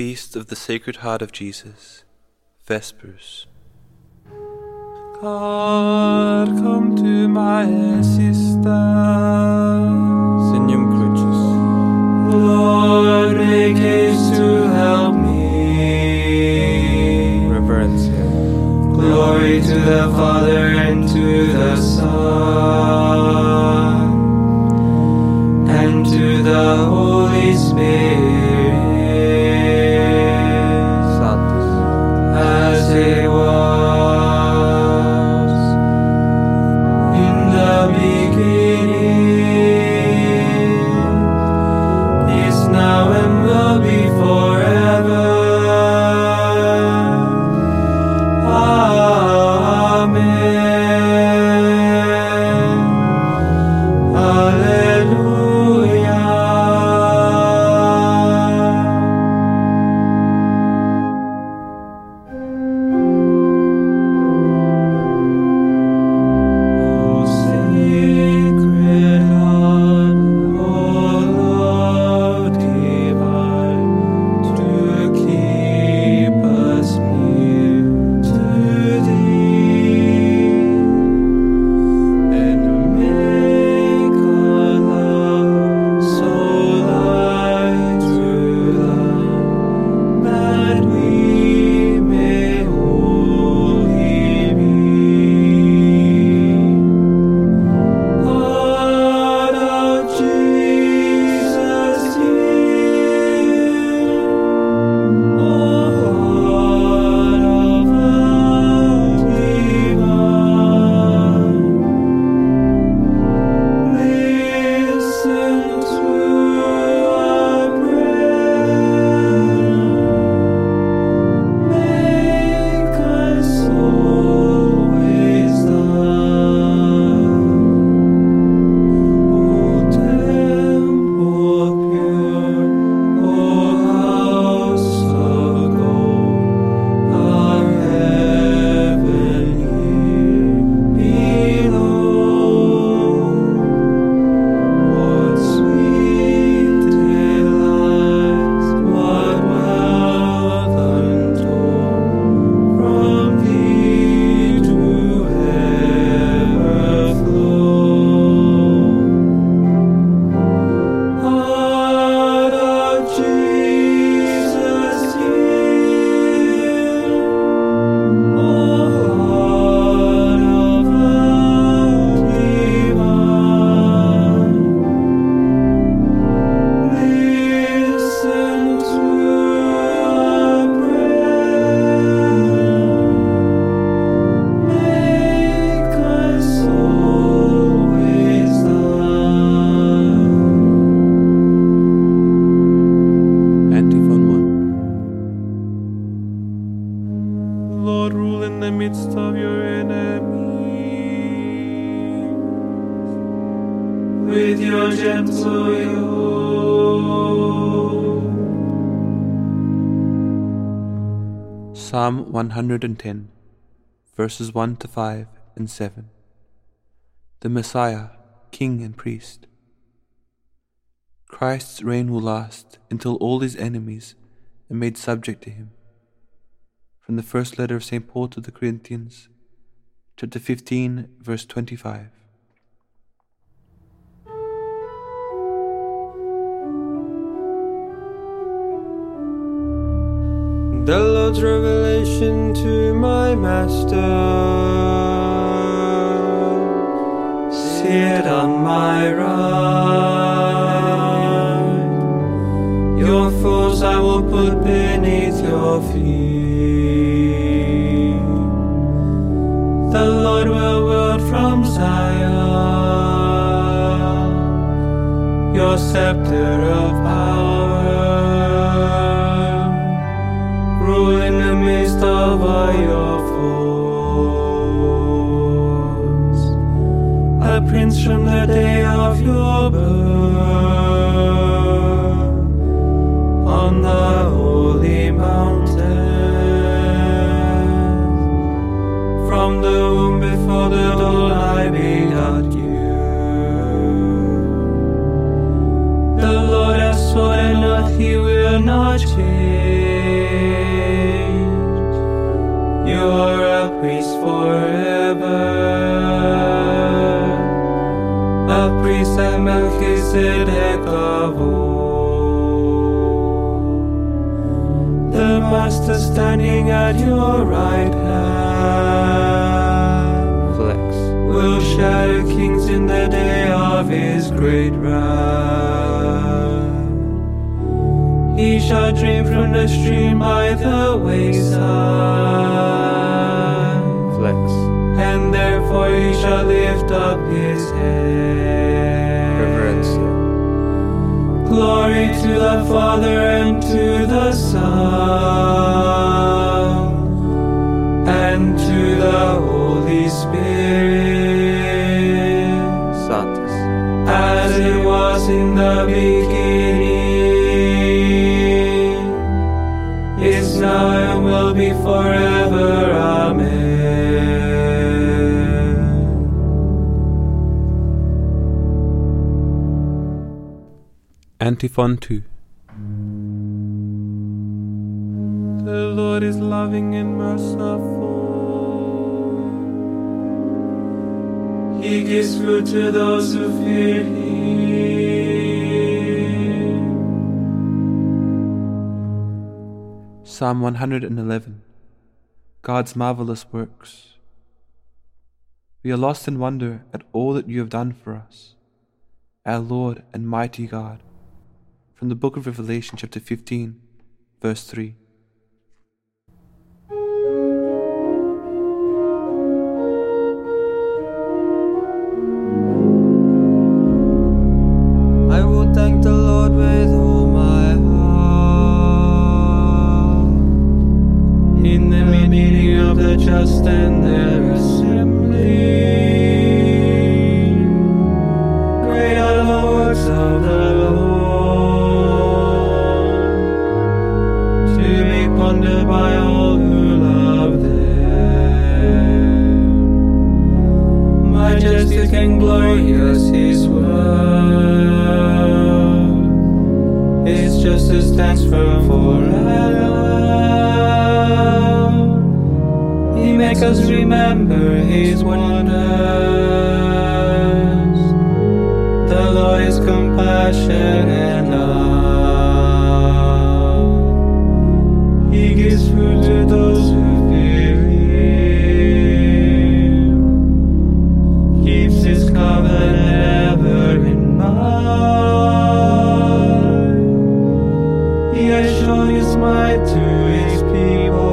Feast of the Sacred Heart of Jesus, Vespers. God, come to my assistance. Sinum Crucis. Lord, make haste to help me. Reverence Him. Glory to the Father and to the Son and to the Holy Spirit. Sanctus. As it was in the beginning, is now and will be forever. Amen. Lord, rule in the midst of your enemies with your gentle yoke. Psalm 110, verses 1 to 5 and 7. The Messiah, King and Priest. Christ's reign will last until all his enemies are made subject to him. From the first letter of St. Paul to the Corinthians, chapter 15, verse 25. The Lord's revelation to my master, sit on my right, your foes I will put beneath your feet. The Lord will word from Zion, your scepter of power, rule in the midst of all your foes. A prince from the day of your birth, on the holy mountain. From the womb before the door I begot you. The Lord has sworn and oath he will not change. You're a priest forever, a priest like Melchizedek of old. The Master standing at your right hand will shatter kings in the day of his great wrath. He shall drink from the stream by the wayside, and therefore he shall lift up his head. Reverencia. Glory to the Father and to the Son and to the Holy Spirit. As it was in the beginning, is now and will be forever. Amen. Antiphon 2. The Lord is loving and merciful. He gives food to those who fear Him. Psalm 111. God's marvelous works. We are lost in wonder at all that you have done for us, our Lord and mighty God. From the book of Revelation, chapter 15, verse 3. Just in their assembly, great are the works of the Lord, to be pondered by all who love them. Majestic and glorious His word, His justice stands firm forever. He makes us remember His wonders. The Lord is compassion and love. He gives food to those who fear Him. Keeps His covenant ever in mind. He has shown His might to His people,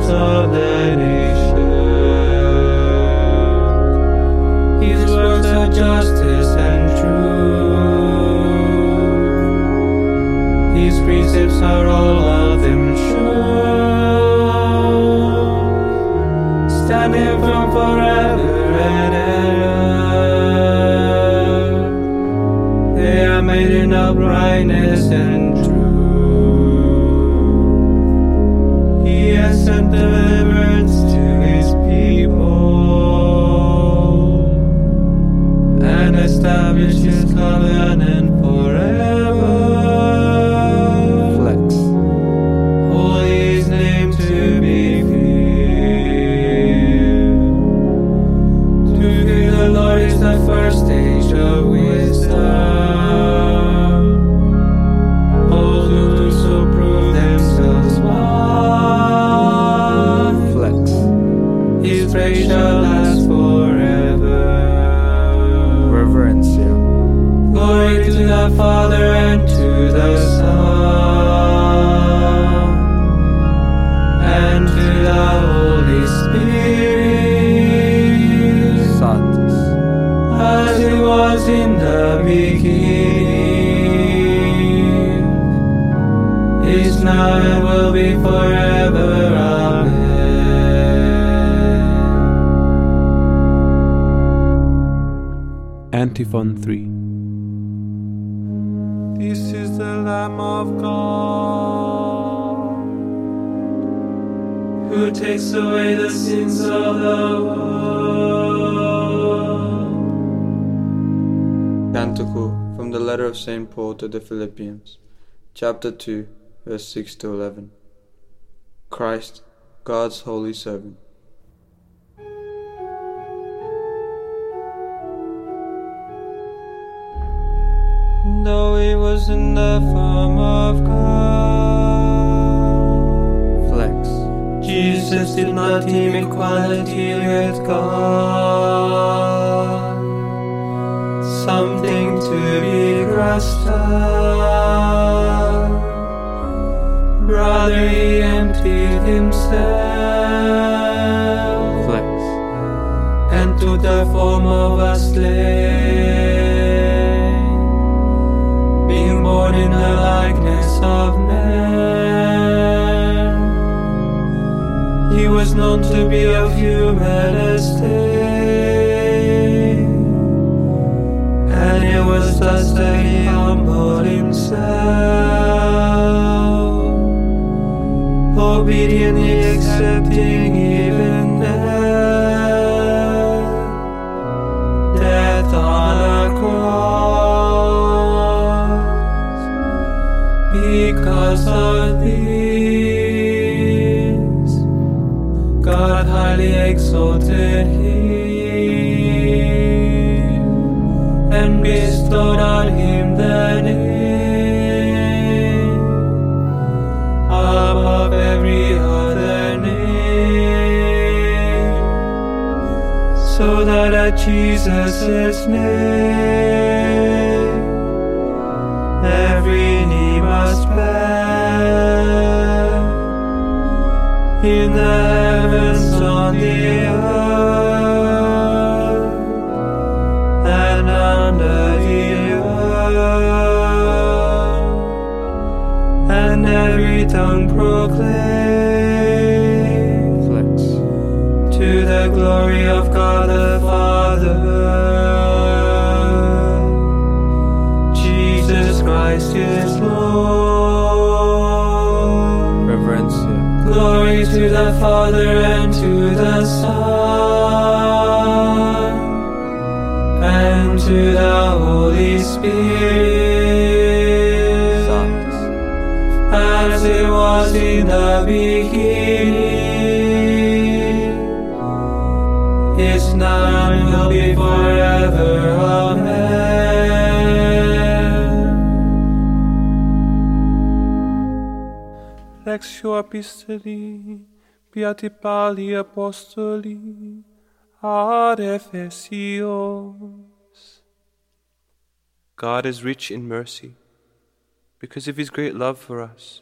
of the nation. His works are justice and truth. His precepts are all of them sure, standing firm forever and ever. They are made in uprightness and truth. And deliverance to His people, and establish His covenant forever. Holy His name to be feared. To fear the Lord is the first stage of wisdom. All who do so prove themselves wise. His praise shall last forever. Reverencia. Glory to the Father and to the Son and to the Holy Spirit. Sanctus. As it was in the beginning, is now and will be forever. Amen. Antiphon 3. This is the Lamb of God, who takes away the sins of the world. Canticle from the letter of St. Paul to the Philippians, chapter 2, verse 6-11. Christ, God's holy servant. Though he was in the form of God, flex, Jesus did not deem equality with God something to be grasped at. Rather, he emptied himself, flex, and took the form of a slave. Born in the likeness of man, he was known to be of human estate, and it was thus that he humbled himself, obediently accepting even death on a cross. Because of this, God highly exalted him and bestowed on him the name above every other name, so that at Jesus' name every knee must bow, in the heavens, on the earth, and under the earth, and every tongue proclaims to the glory of God the Father. Christ is Lord. Reverence him. Glory to the Father and to the Son and to the Holy Spirit. As it was in the beginning, is now and will be forever. Amen. Lectio Epistolae Beati Pauli Apostoli ad Ephesionis. God is rich in mercy. Because of his great love for us,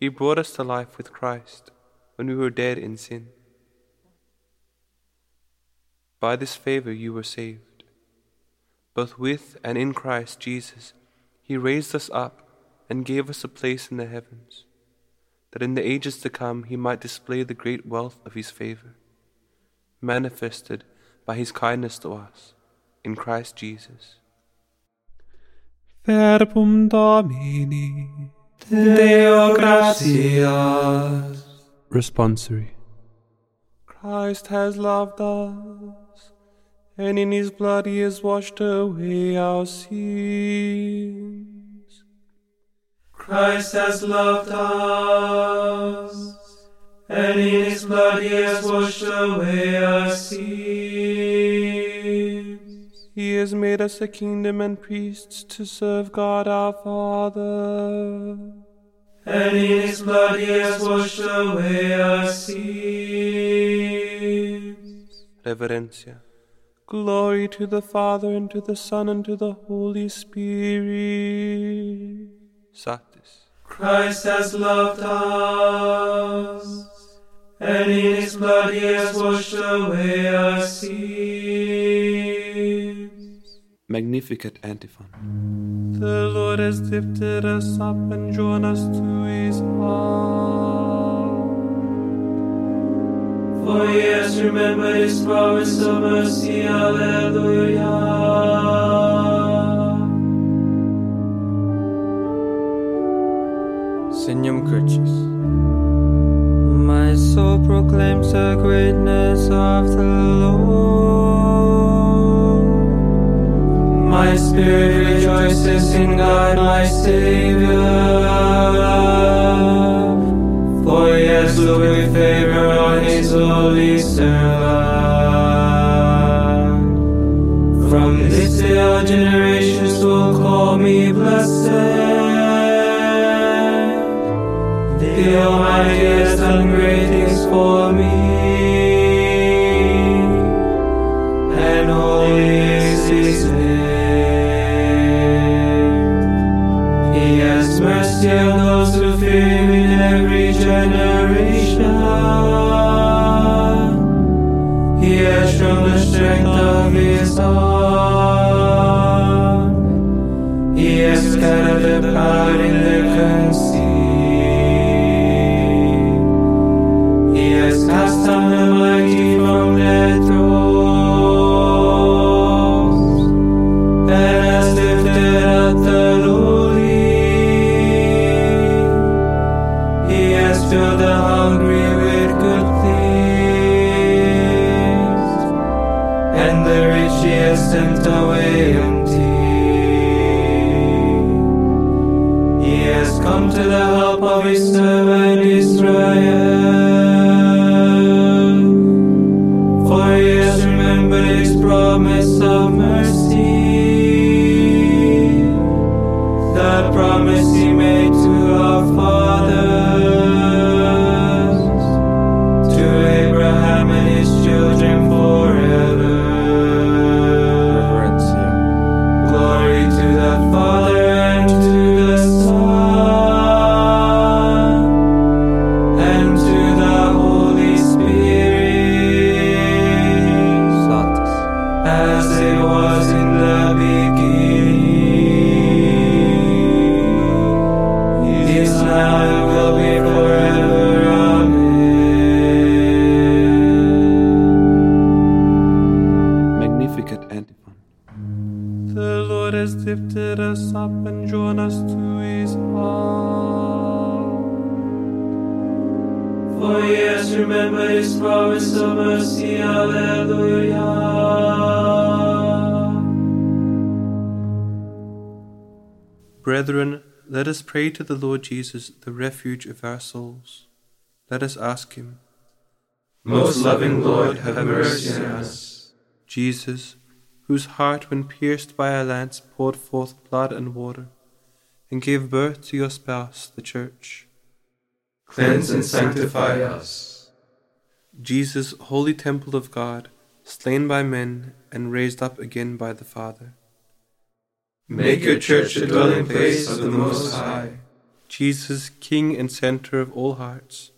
he brought us to life with Christ when we were dead in sin. By this favor you were saved. Both with and in Christ Jesus, he raised us up and gave us a place in the heavens, that in the ages to come he might display the great wealth of his favor, manifested by his kindness to us in Christ Jesus. Verbum Domini Deo Gracias. Responsory. Christ has loved us, and in his blood he has washed away our sins. Christ has loved us, and in his blood he has washed away our sins. He has made us a kingdom and priests to serve God our Father. And in his blood he has washed away our sins. Reverencia. Glory to the Father, and to the Son, and to the Holy Spirit. Satis. Christ has loved us, and in his blood he has washed away our sins. Magnificat antiphon. The Lord has lifted us up and drawn us to his arms. For he has remembered his promise of mercy. Alleluia. Sinum Crucis. My soul proclaims the greatness of the Lord. My spirit rejoices in God, my Savior. blessed with favor on his holy servant. From this day all generations will call me blessed. The Almighty has done great things for me, and holy is his name. He has mercy on those who fear him in every generation. He has shown the strength of his arm. He has scattered the proud in their conceit. He has cast down the mighty from their thrones, and has lifted up the fill the hungry with good things, and the rich he has sent away empty. He has come to the help of his servant Israel, for he has remembered his promise of mercy, the promise he made to our fathers, Brethren, let us pray to the Lord Jesus, the refuge of our souls. Let us ask him. Most loving Lord, have mercy on us. Jesus, whose heart when pierced by a lance poured forth blood and water, and gave birth to your spouse, the Church, cleanse and sanctify us. Jesus, holy temple of God, slain by men and raised up again by the Father, make your Church the dwelling place of the Most High. Jesus, King and Center of all hearts,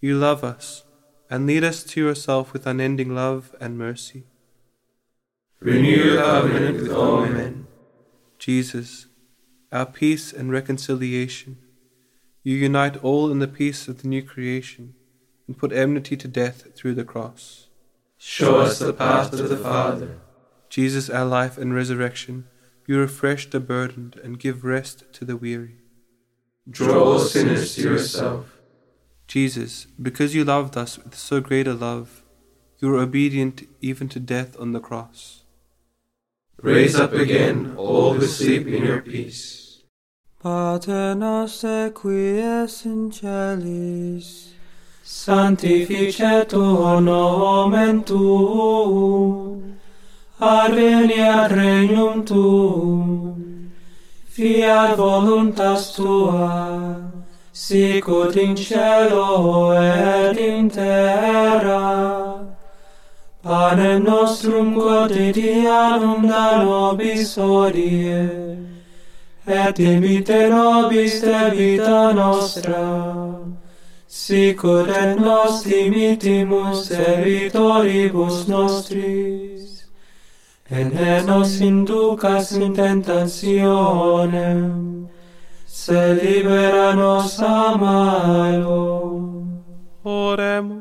you love us and lead us to yourself with unending love and mercy. Renew your covenant with all men. Jesus, our peace and reconciliation, you unite all in the peace of the new creation and put enmity to death through the cross. Show us the path of the Father. Jesus, our life and resurrection, you refresh the burdened and give rest to the weary. Draw all sinners to yourself. Jesus, because you loved us with so great a love, you were obedient even to death on the cross. Raise up again all who sleep in your peace. Pater Noster, qui es in celis, sanctificetur nomen tuum, adveniat regnum tuum, fiat voluntas tua, sicut in cielo et in terra. Panem nostrum quotidianum da nobis hodie, et dimitte nobis debita nostra, sicut et nos dimittimus debitoribus nostris, et ne nos inducas in tentationem, sed libera nos a malo. Oremus.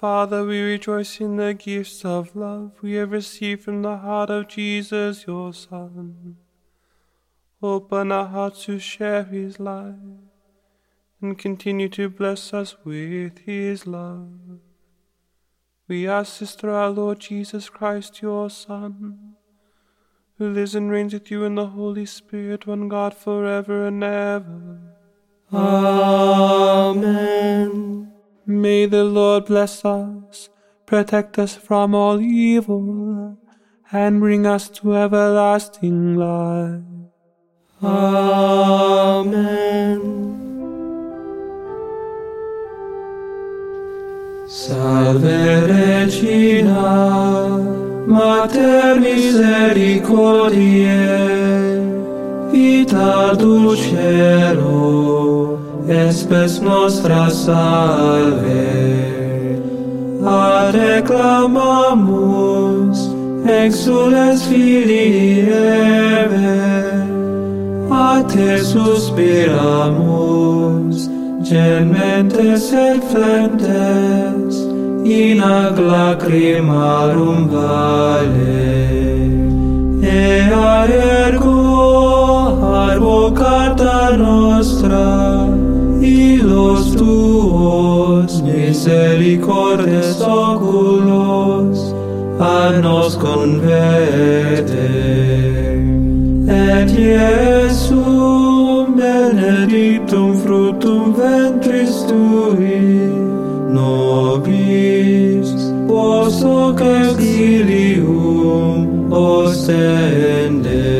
Father, we rejoice in the gifts of love we have received from the heart of Jesus, your Son. Open our hearts to share his life, and continue to bless us with his love. We ask this through our Lord Jesus Christ, your Son, who lives and reigns with you in the Holy Spirit, one God, forever and ever. Amen. May the Lord bless us, protect us from all evil, and bring us to everlasting life. Amen. Salve Regina, Mater Misericordiae, Vita Dulcero, espes nostra salve. A reclamamus, exules Filii Eve, a te suspiramus, gementes et flentes, in ac lacrimarum vale. Ea ergo advocata nostra, illos tuos misericordes oculos, ad nos converte. Et Iesum benedictum fructum ventris tui, nobis post hoc exilium ostende.